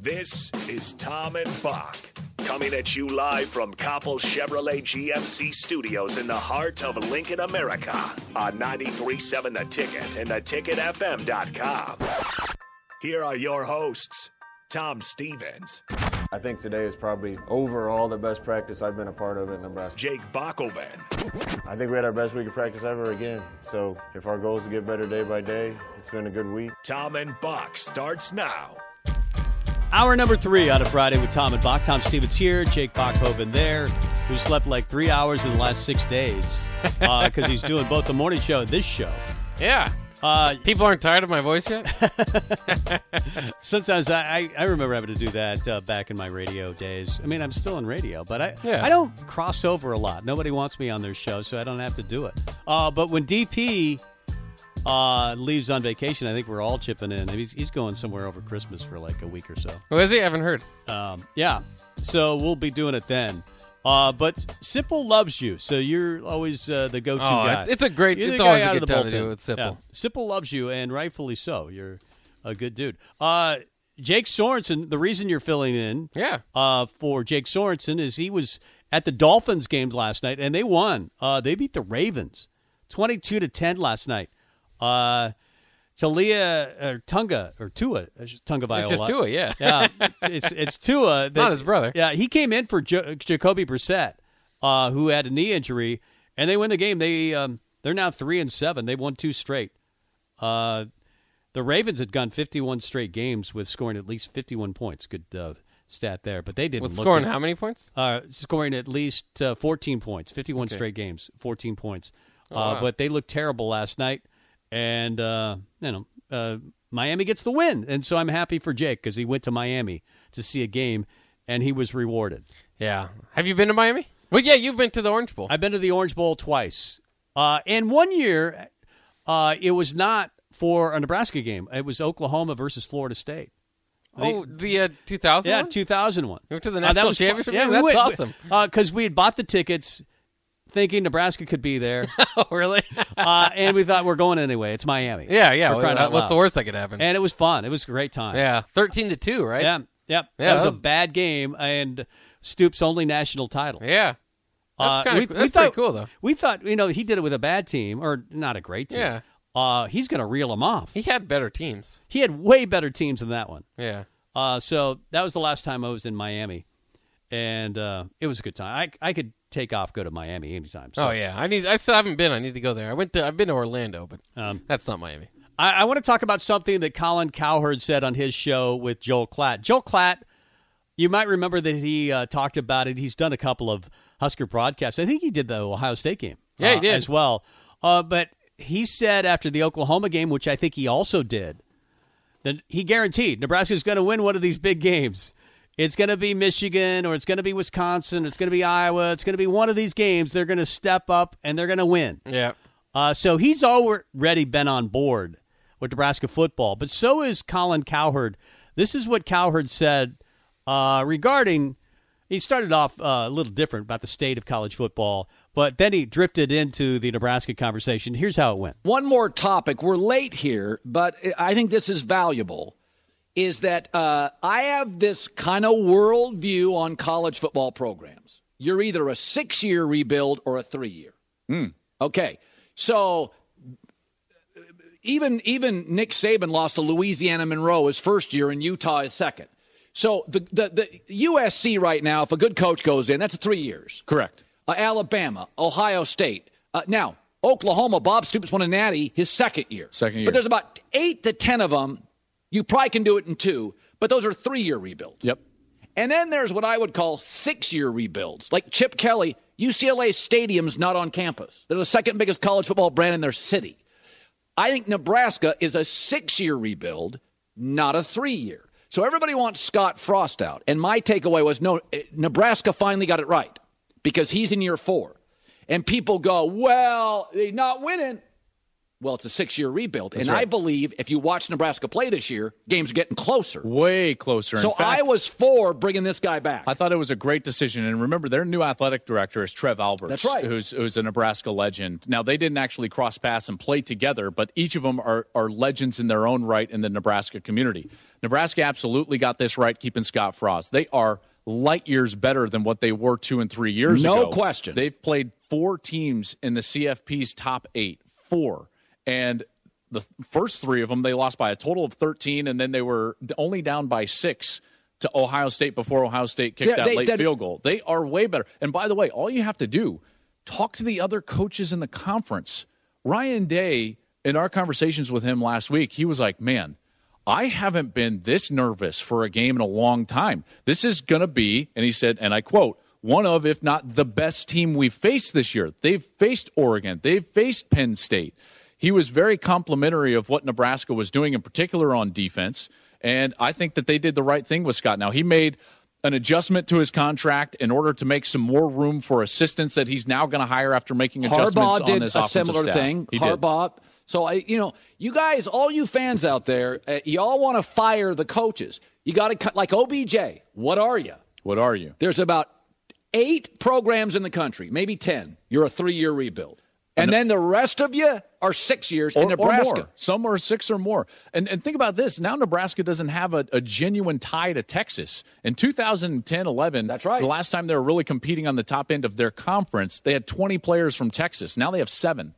This is Tom and Bock, coming at you live from Koppel Chevrolet GMC Studios in the heart of Lincoln, America, on 93.7 The Ticket and theticketfm.com. Here are your hosts, Tom Stevens. I think today is probably overall the best practice I've been a part of at Nebraska. Jake Bockelman. I think we had our best week of practice ever again. So if our goal is to get better day by day, it's been a good week. Tom and Bock starts now. Hour number 3 on a Friday with Tom and Bock. Tom Stevens here, Jake Bachhoven there, who slept like 3 hours in the last 6 days because he's doing both the morning show and this show. Yeah. People aren't tired of my voice yet? Sometimes I remember having to do that back in my radio days. I mean, I'm still in radio, but I don't cross over a lot. Nobody wants me on their show, so I don't have to do it. But when DP... leaves on vacation, I think we're all chipping in. He's going somewhere over Christmas for like a week or so. Oh, is he? I haven't heard. Yeah. So we'll be doing it then. But Sipple loves you, so you're always the go-to guy. It's a great. It's always a good time to do it with Sipple. Yeah. Sipple loves you, and rightfully so. You're a good dude. Jake Sorensen. The reason you're filling in, for Jake Sorensen is he was at the Dolphins game last night, and they won. They beat the Ravens 22-10 last night. Tua Tagovailoa. It's just Tua, yeah. Yeah, it's Tua. Not his brother. Yeah, he came in for Jacoby Brissett, who had a knee injury, and they win the game. They're now 3-7. They won 2 straight. The Ravens had gone 51 straight games with scoring at least 51 points. Good stat there, but they didn't. With scoring how many points? Scoring at least 14 points. 51 straight games, 14 points. Wow. But they looked terrible last night. And, Miami gets the win. And so I'm happy for Jake because he went to Miami to see a game, and he was rewarded. Yeah. Have you been to Miami? Well, yeah, you've been to the Orange Bowl. I've been to the Orange Bowl twice. And one year, it was not for a Nebraska game. It was Oklahoma versus Florida State. The 2000 one? Yeah, 2001. You went to the national championship? Yeah, that's awesome. Because we had bought the tickets thinking Nebraska could be there. Oh, really? And we thought, we're going anyway. It's Miami. Yeah. What's the worst that could happen? And it was fun. It was a great time. Yeah. 13-2, right? Yeah. That was a bad game and Stoops' only national title. Yeah. That's pretty cool, though. We thought, he did it with a bad team, or not a great team. Yeah. He's going to reel them off. He had better teams. He had way better teams than that one. Yeah. So that was the last time I was in Miami. And it was a good time. I could take off, go to Miami anytime. So. Oh yeah, I still haven't been. I need to go there. I've been to Orlando, but that's not Miami. I want to talk about something that Colin Cowherd said on his show with Joel Klatt. Joel Klatt, you might remember that he talked about it. He's done a couple of Husker broadcasts. I think he did the Ohio State game. Yeah, he did as well. But he said after the Oklahoma game, which I think he also did, that he guaranteed Nebraska's going to win one of these big games. It's going to be Michigan, or it's going to be Wisconsin, or it's going to be Iowa. It's going to be one of these games. They're going to step up, and they're going to win. Yeah. So he's already been on board with Nebraska football, but so is Colin Cowherd. This is what Cowherd said regarding – he started off a little different about the state of college football, but then he drifted into the Nebraska conversation. Here's how it went. One more topic. We're late here, but I think this is valuable. Is that I have this kind of worldview on college football programs. You're either a 6-year rebuild or a 3-year. Mm. Okay, so even Nick Saban lost to Louisiana Monroe his first year and Utah his second. So the USC right now, if a good coach goes in, that's 3 years. Correct. Alabama, Ohio State. Now, Oklahoma, Bob Stoops won a natty his second year. But there's about 8 to 10 of them. You probably can do it in 2, but those are 3-year rebuilds. Yep. And then there's what I would call 6-year rebuilds. Like Chip Kelly, UCLA stadium's not on campus. They're the second biggest college football brand in their city. I think Nebraska is a 6-year rebuild, not a 3-year. So everybody wants Scott Frost out. And my takeaway was, no, Nebraska finally got it right because he's in year 4. And people go, well, they're not winning. Well, it's a 6-year rebuild. That's right. I believe if you watch Nebraska play this year, games are getting closer. Way closer. So in fact, I was for bringing this guy back. I thought it was a great decision. And remember, their new athletic director is Trev Alberts. That's right. Who's a Nebraska legend. Now, they didn't actually cross paths and play together, but each of them are legends in their own right in the Nebraska community. Nebraska absolutely got this right, keeping Scott Frost. They are light years better than what they were 2 and 3 years ago. No question. They've played 4 teams in the CFP's top 8. 4. And the first 3 of them, they lost by a total of 13, and then they were only down by 6 to Ohio State before Ohio State kicked that late field goal. They are way better. And by the way, all you have to do, talk to the other coaches in the conference. Ryan Day, in our conversations with him last week, he was like, man, I haven't been this nervous for a game in a long time. This is going to be, and he said, and I quote, one of, if not the best team we've faced this year. They've faced Oregon. They've faced Penn State. He was very complimentary of what Nebraska was doing, in particular on defense, and I think that they did the right thing with Scott. Now, he made an adjustment to his contract in order to make some more room for assistants that he's now going to hire after making adjustments on his offensive staff. Harbaugh did a similar thing. Harbaugh. So, you guys, all you fans out there, you all want to fire the coaches. You got to cut, like OBJ. What are you? What are you? There's about 8 programs in the country, maybe 10. You're a 3-year rebuild. And then the rest of you are 6 years in Nebraska. Or more. Some are 6 or more. And think about this. Now Nebraska doesn't have a genuine tie to Texas. In 2010-11, that's right. The last time they were really competing on the top end of their conference, they had 20 players from Texas. Now they have 7.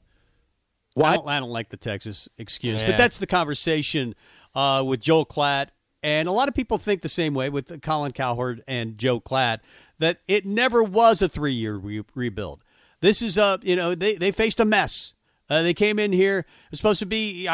Well, I don't like the Texas excuse. Yeah. But that's the conversation with Joel Klatt. And a lot of people think the same way with Colin Cowherd and Joe Klatt, that it never was a 3-year rebuild. This is they faced a mess. They came in here, it's supposed to be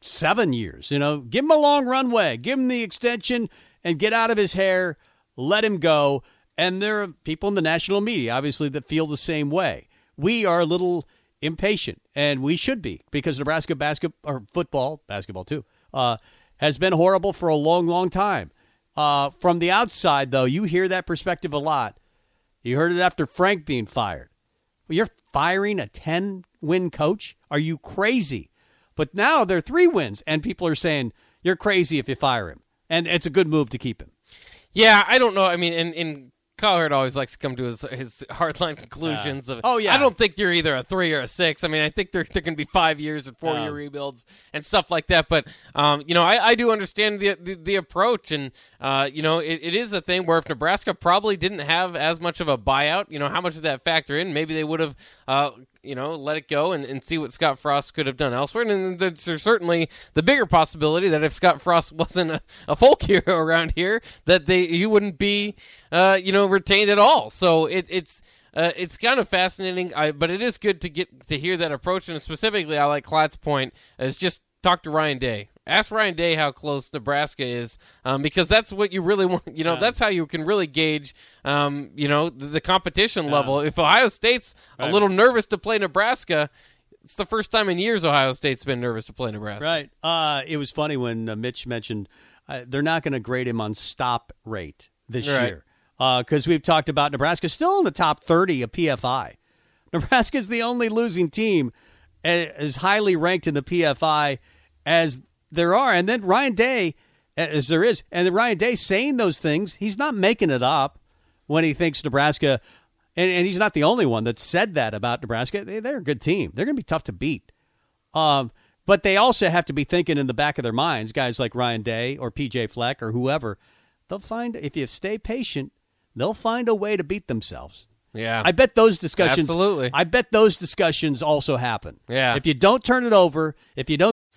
7 years. Give him a long runway, give him the extension, and get out of his hair, let him go. And there are people in the national media, obviously, that feel the same way. We are a little impatient, and we should be, because Nebraska basketball too, has been horrible for a long, long time. From the outside, though, you hear that perspective a lot. You heard it after Frank being fired. You're firing a 10-win coach? Are you crazy? But now they're 3 wins, and people are saying you're crazy if you fire him. And it's a good move to keep him. Yeah, I don't know. I mean, and Cowherd always likes to come to his hardline conclusions. I don't think you're either a 3 or a 6. I mean, I think there can be 5 years and 4-year rebuilds and stuff like that. But, I do understand the approach. And, it is a thing where if Nebraska probably didn't have as much of a buyout, how much did that factor in? Maybe they would have let it go and see what Scott Frost could have done elsewhere. And there's certainly the bigger possibility that if Scott Frost wasn't a folk hero around here, that he wouldn't be, retained at all. So it's kind of fascinating, but it is good to get to hear that approach. And specifically, I like Klatt's point, is just talk to Ryan Day. Ask Ryan Day how close Nebraska is, because that's what you really want. That's how you can really gauge, the competition level. If Ohio State's a little nervous to play Nebraska, it's the first time in years Ohio State's been nervous to play Nebraska. Right. It was funny when Mitch mentioned they're not going to grade him on stop rate this year, because we've talked about Nebraska still in the top 30 of PFI. Nebraska's the only losing team as highly ranked in the PFI as there are. And then Ryan Day, as there is, and then Ryan Day saying those things, he's not making it up when he thinks Nebraska, and he's not the only one that said that about Nebraska. They're a good team. They're going to be tough to beat. But they also have to be thinking in the back of their minds, guys like Ryan Day or PJ Fleck or whoever, if you stay patient, they'll find a way to beat themselves. Yeah. I bet those discussions. Absolutely. I bet those discussions also happen. Yeah. If you don't turn it over, if you don't.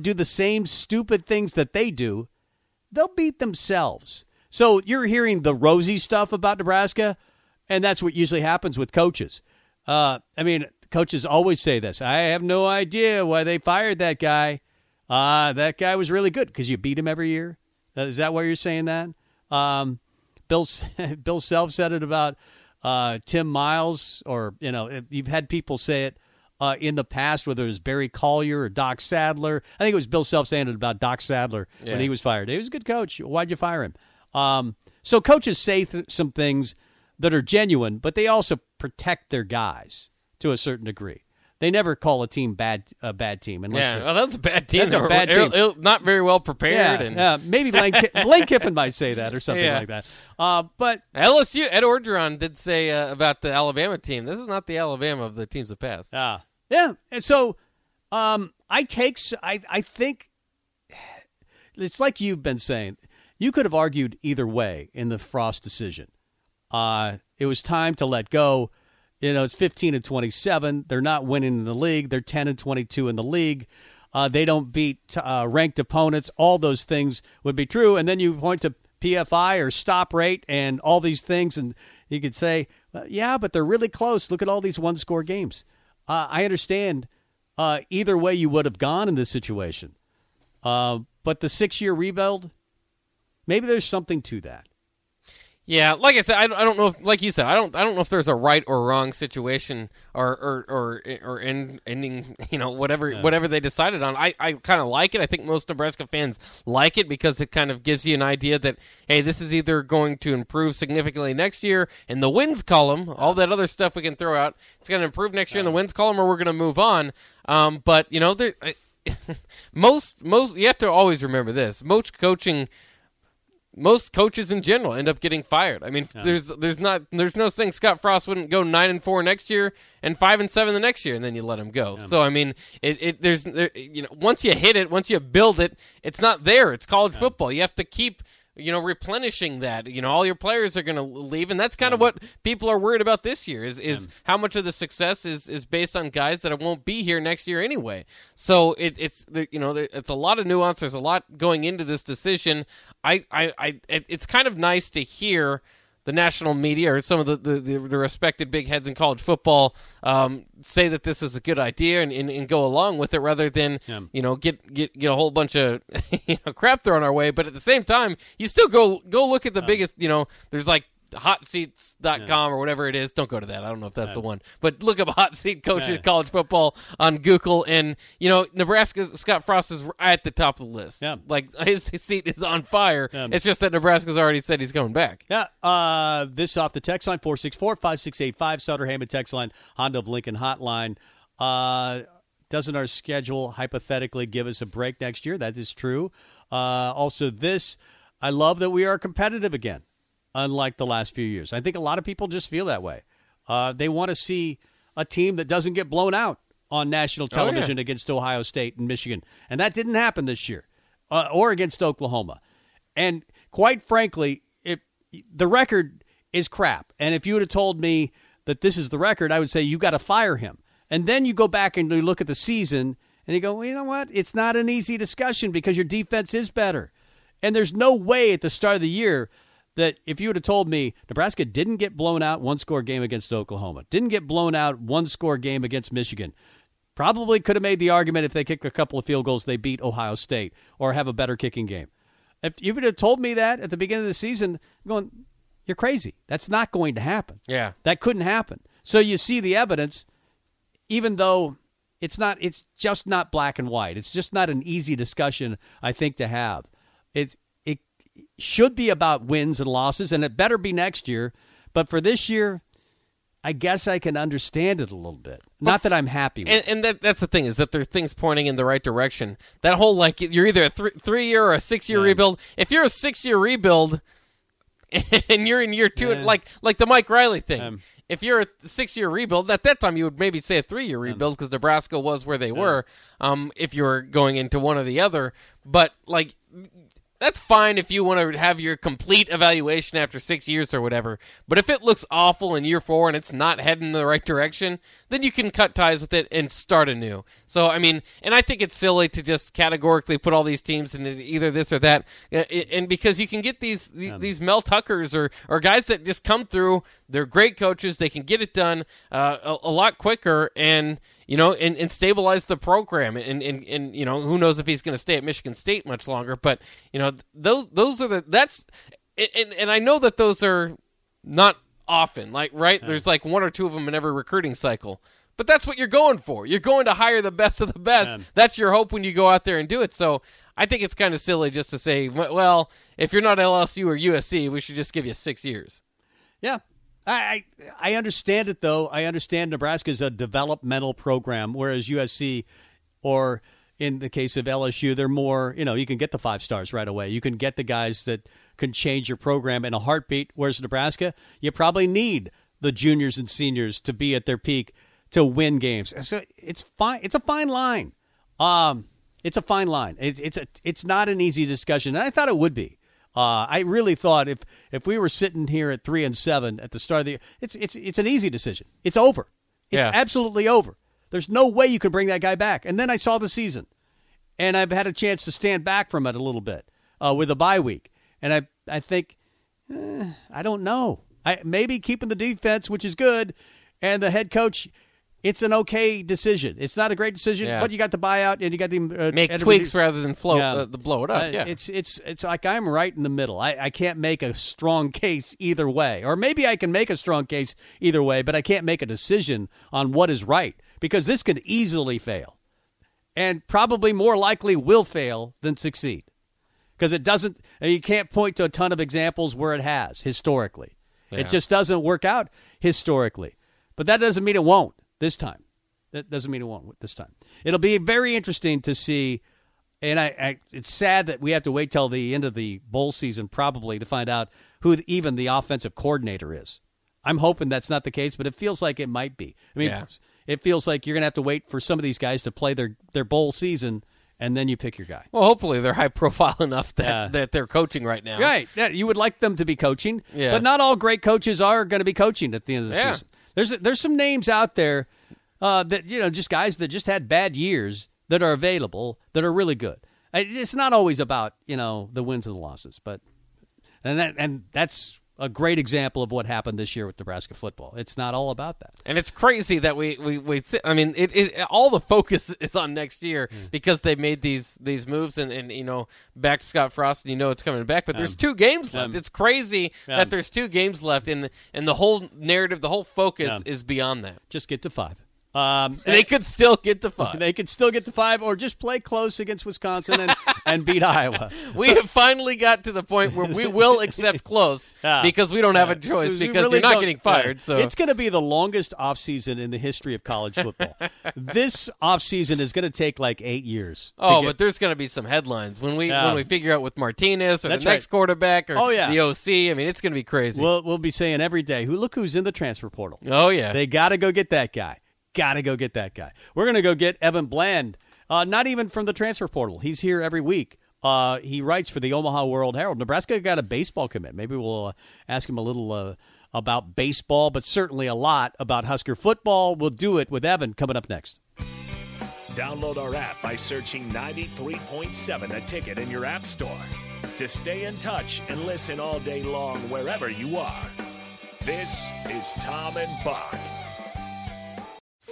Do the same stupid things that they do, they'll beat themselves. So you're hearing the rosy stuff about Nebraska, and that's what usually happens with coaches. Coaches always say this. I have no idea why they fired that guy. That guy was really good because you beat him every year. Is that why you're saying that? Bill Self said it about Tim Miles, or, you know, you've had people say it in the past, whether it was Barry Collier or Doc Sadler. I think it was Bill Self saying it about Doc Sadler when he was fired. He was a good coach. Why'd you fire him? So coaches say some things that are genuine, but they also protect their guys to a certain degree. They never call a team a bad team. That's a bad team. That's a bad team. Not very well prepared. Yeah, maybe Lane Kiffin might say that or something like that. But LSU, Ed Orgeron did say about the Alabama team, this is not the Alabama of the teams of the past. And so I think it's like you've been saying. You could have argued either way in the Frost decision. It was time to let go. You know, it's 15-27. They're not winning in the league. They're 10-22 in the league. They don't beat ranked opponents. All those things would be true. And then you point to PFI or stop rate and all these things, and you could say, yeah, but they're really close. Look at all these one-score games. I understand either way you would have gone in this situation. But the six-year rebuild, maybe there's something to that. Yeah, like I said, I don't know. Like you said, I don't know if there's a right or wrong situation or ending. You know, whatever they decided on. I kind of like it. I think most Nebraska fans like it because it kind of gives you an idea that, hey, this is either going to improve significantly next year in the wins column. All that other stuff we can throw out. It's going to improve next year in the wins column, or we're going to move on. But you know, most you have to always remember this. Most coaches in general end up getting fired. I mean, there's no saying Scott Frost wouldn't go 9-4 next year and 5-7 the next year, and then you let him go. Yeah. So I mean, once you hit it, once you build it, it's not there. It's college football. You have to keep replenishing that. You know, all your players are going to leave, and that's kind of what people are worried about this year is how much of the success is based on guys that won't be here next year anyway. So it's a lot of nuance. There's a lot going into this decision. It's kind of nice to hear the national media or some of the respected big heads in college football say that this is a good idea and go along with it rather than, get a whole bunch of crap thrown our way. But at the same time, you still go look at the biggest, there's like hotseats.com or whatever it is. Don't go to that. I don't know if that's the one. But look up hot seat coaches college football on Google, and, Nebraska, Scott Frost is at the top of the list. Yeah. Like, his seat is on fire. Yeah. It's just that Nebraska's already said he's coming back. Yeah. This off the text line, 464-5685, Sutter Hammond text line, Honda of Lincoln hotline. Doesn't our schedule hypothetically give us a break next year? That is true. Also, I love that we are competitive again. Unlike the last few years. I think a lot of people just feel that way. They want to see a team that doesn't get blown out on national television against Ohio State and Michigan. And that didn't happen this year or against Oklahoma. And quite frankly, the record is crap. And if you would have told me that this is the record, I would say you got to fire him. And then you go back and you look at the season and you go, well, you know what? It's not an easy discussion because your defense is better. And there's no way at the start of the year that if you would have told me Nebraska didn't get blown out one-score game against Oklahoma, didn't get blown out one-score game against Michigan, probably could have made the argument if they kicked a couple of field goals they beat Ohio State or have a better kicking game. If you would have told me that at the beginning of the season, I'm going, you're crazy. That's not going to happen. Yeah. That couldn't happen. So you see the evidence, even though it's just not black and white. It's just not an easy discussion, I think, to have. Should be about wins and losses, and it better be next year. But for this year, I guess I can understand it a little bit. Not that I'm happy with it. And that's the thing, is that there are things pointing in the right direction. That whole, like, you're either a three-year or a six-year rebuild. If you're a six-year rebuild and you're in year two, and like the Mike Riley thing, if you're a six-year rebuild, at that time you would maybe say a three-year rebuild because Nebraska was where they were if you were going into one or the other. But, like... that's fine if you want to have your complete evaluation after 6 years or whatever. But if it looks awful in year four and it's not heading in the right direction, then you can cut ties with it and start anew. So, I mean, and I think it's silly to just categorically put all these teams in either this or that. And because you can get these Mel Tuckers or guys that just come through, they're great coaches, they can get it done a lot quicker and, you know, and stabilize the program. And you know, who knows if he's going to stay at Michigan State much longer. But, you know, those are the – that's – and I know that those are not often, like, right? Yeah. There's like one or two of them in every recruiting cycle. But that's what you're going for. You're going to hire the best of the best. Man. That's your hope when you go out there and do it. So I think it's kind of silly just to say, well, if you're not LSU or USC, we should just give you 6 years. Yeah. I understand it, though. I understand Nebraska's a developmental program, whereas USC, or in the case of LSU, they're more, you know, you can get the 5 stars right away. You can get the guys that can change your program in a heartbeat, whereas Nebraska, you probably need the juniors and seniors to be at their peak to win games. So it's fine. It's a fine line. It's a fine line. It's not an easy discussion, and I thought it would be. I really thought if we were sitting here at 3-7 at the start of the year, it's an easy decision. It's over. It's absolutely over. There's no way you can bring that guy back. And then I saw the season, and I've had a chance to stand back from it a little bit with a bye week. And I think, I don't know. Maybe keeping the defense, which is good, and the head coach, it's an okay decision. It's not a great decision, but you got the buyout and you got the make tweaks rather than blow it up. It's like I'm right in the middle. I can't make a strong case either way, or maybe I can make a strong case either way, but I can't make a decision on what is right because this could easily fail, and probably more likely will fail than succeed because it doesn't. And you can't point to a ton of examples where it has historically. Yeah. It just doesn't work out historically, but that doesn't mean it won't. This time. That doesn't mean it won't this time. It'll be very interesting to see, and it's sad that we have to wait till the end of the bowl season probably to find out who even the offensive coordinator is. I'm hoping that's not the case, but it feels like it might be. I mean, it feels like you're going to have to wait for some of these guys to play their bowl season, and then you pick your guy. Well, hopefully they're high profile enough that they're coaching right now. Right. Yeah, you would like them to be coaching, but not all great coaches are going to be coaching at the end of the season. There's some names out there that, you know, just guys that just had bad years that are available that are really good. It's not always about, you know, the wins and the losses, but that's a great example of what happened this year with Nebraska football. It's not all about that. And it's crazy that we sit, I mean, all the focus is on next year because they made these moves and, you know, back to Scott Frost and you know it's coming back, but there's 2 games left. It's crazy that there's 2 games left and the whole narrative, the whole focus is beyond that. Just get to 5. They could still get to 5. They could still get to 5 or just play close against Wisconsin and beat Iowa. We have finally got to the point where we will accept close because we don't have a choice because really you're not getting fired. So it's going to be the longest offseason in the history of college football. This offseason is going to take like 8 years. But there's going to be some headlines when we figure out with Martinez or the next quarterback or the OC. I mean, it's going to be crazy. We'll be saying every day, look who's in the transfer portal. Oh, yeah. They got to go get that guy. Got to go get that guy. We're going to go get Evan Bland, not even from the transfer portal. He's here every week. He writes for the Omaha World-Herald. Nebraska got a baseball commit. Maybe we'll ask him a little about baseball, but certainly a lot about Husker football. We'll do it with Evan coming up next. Download our app by searching 93.7 The Ticket in your app store to stay in touch and listen all day long wherever you are. This is Tom and Bock.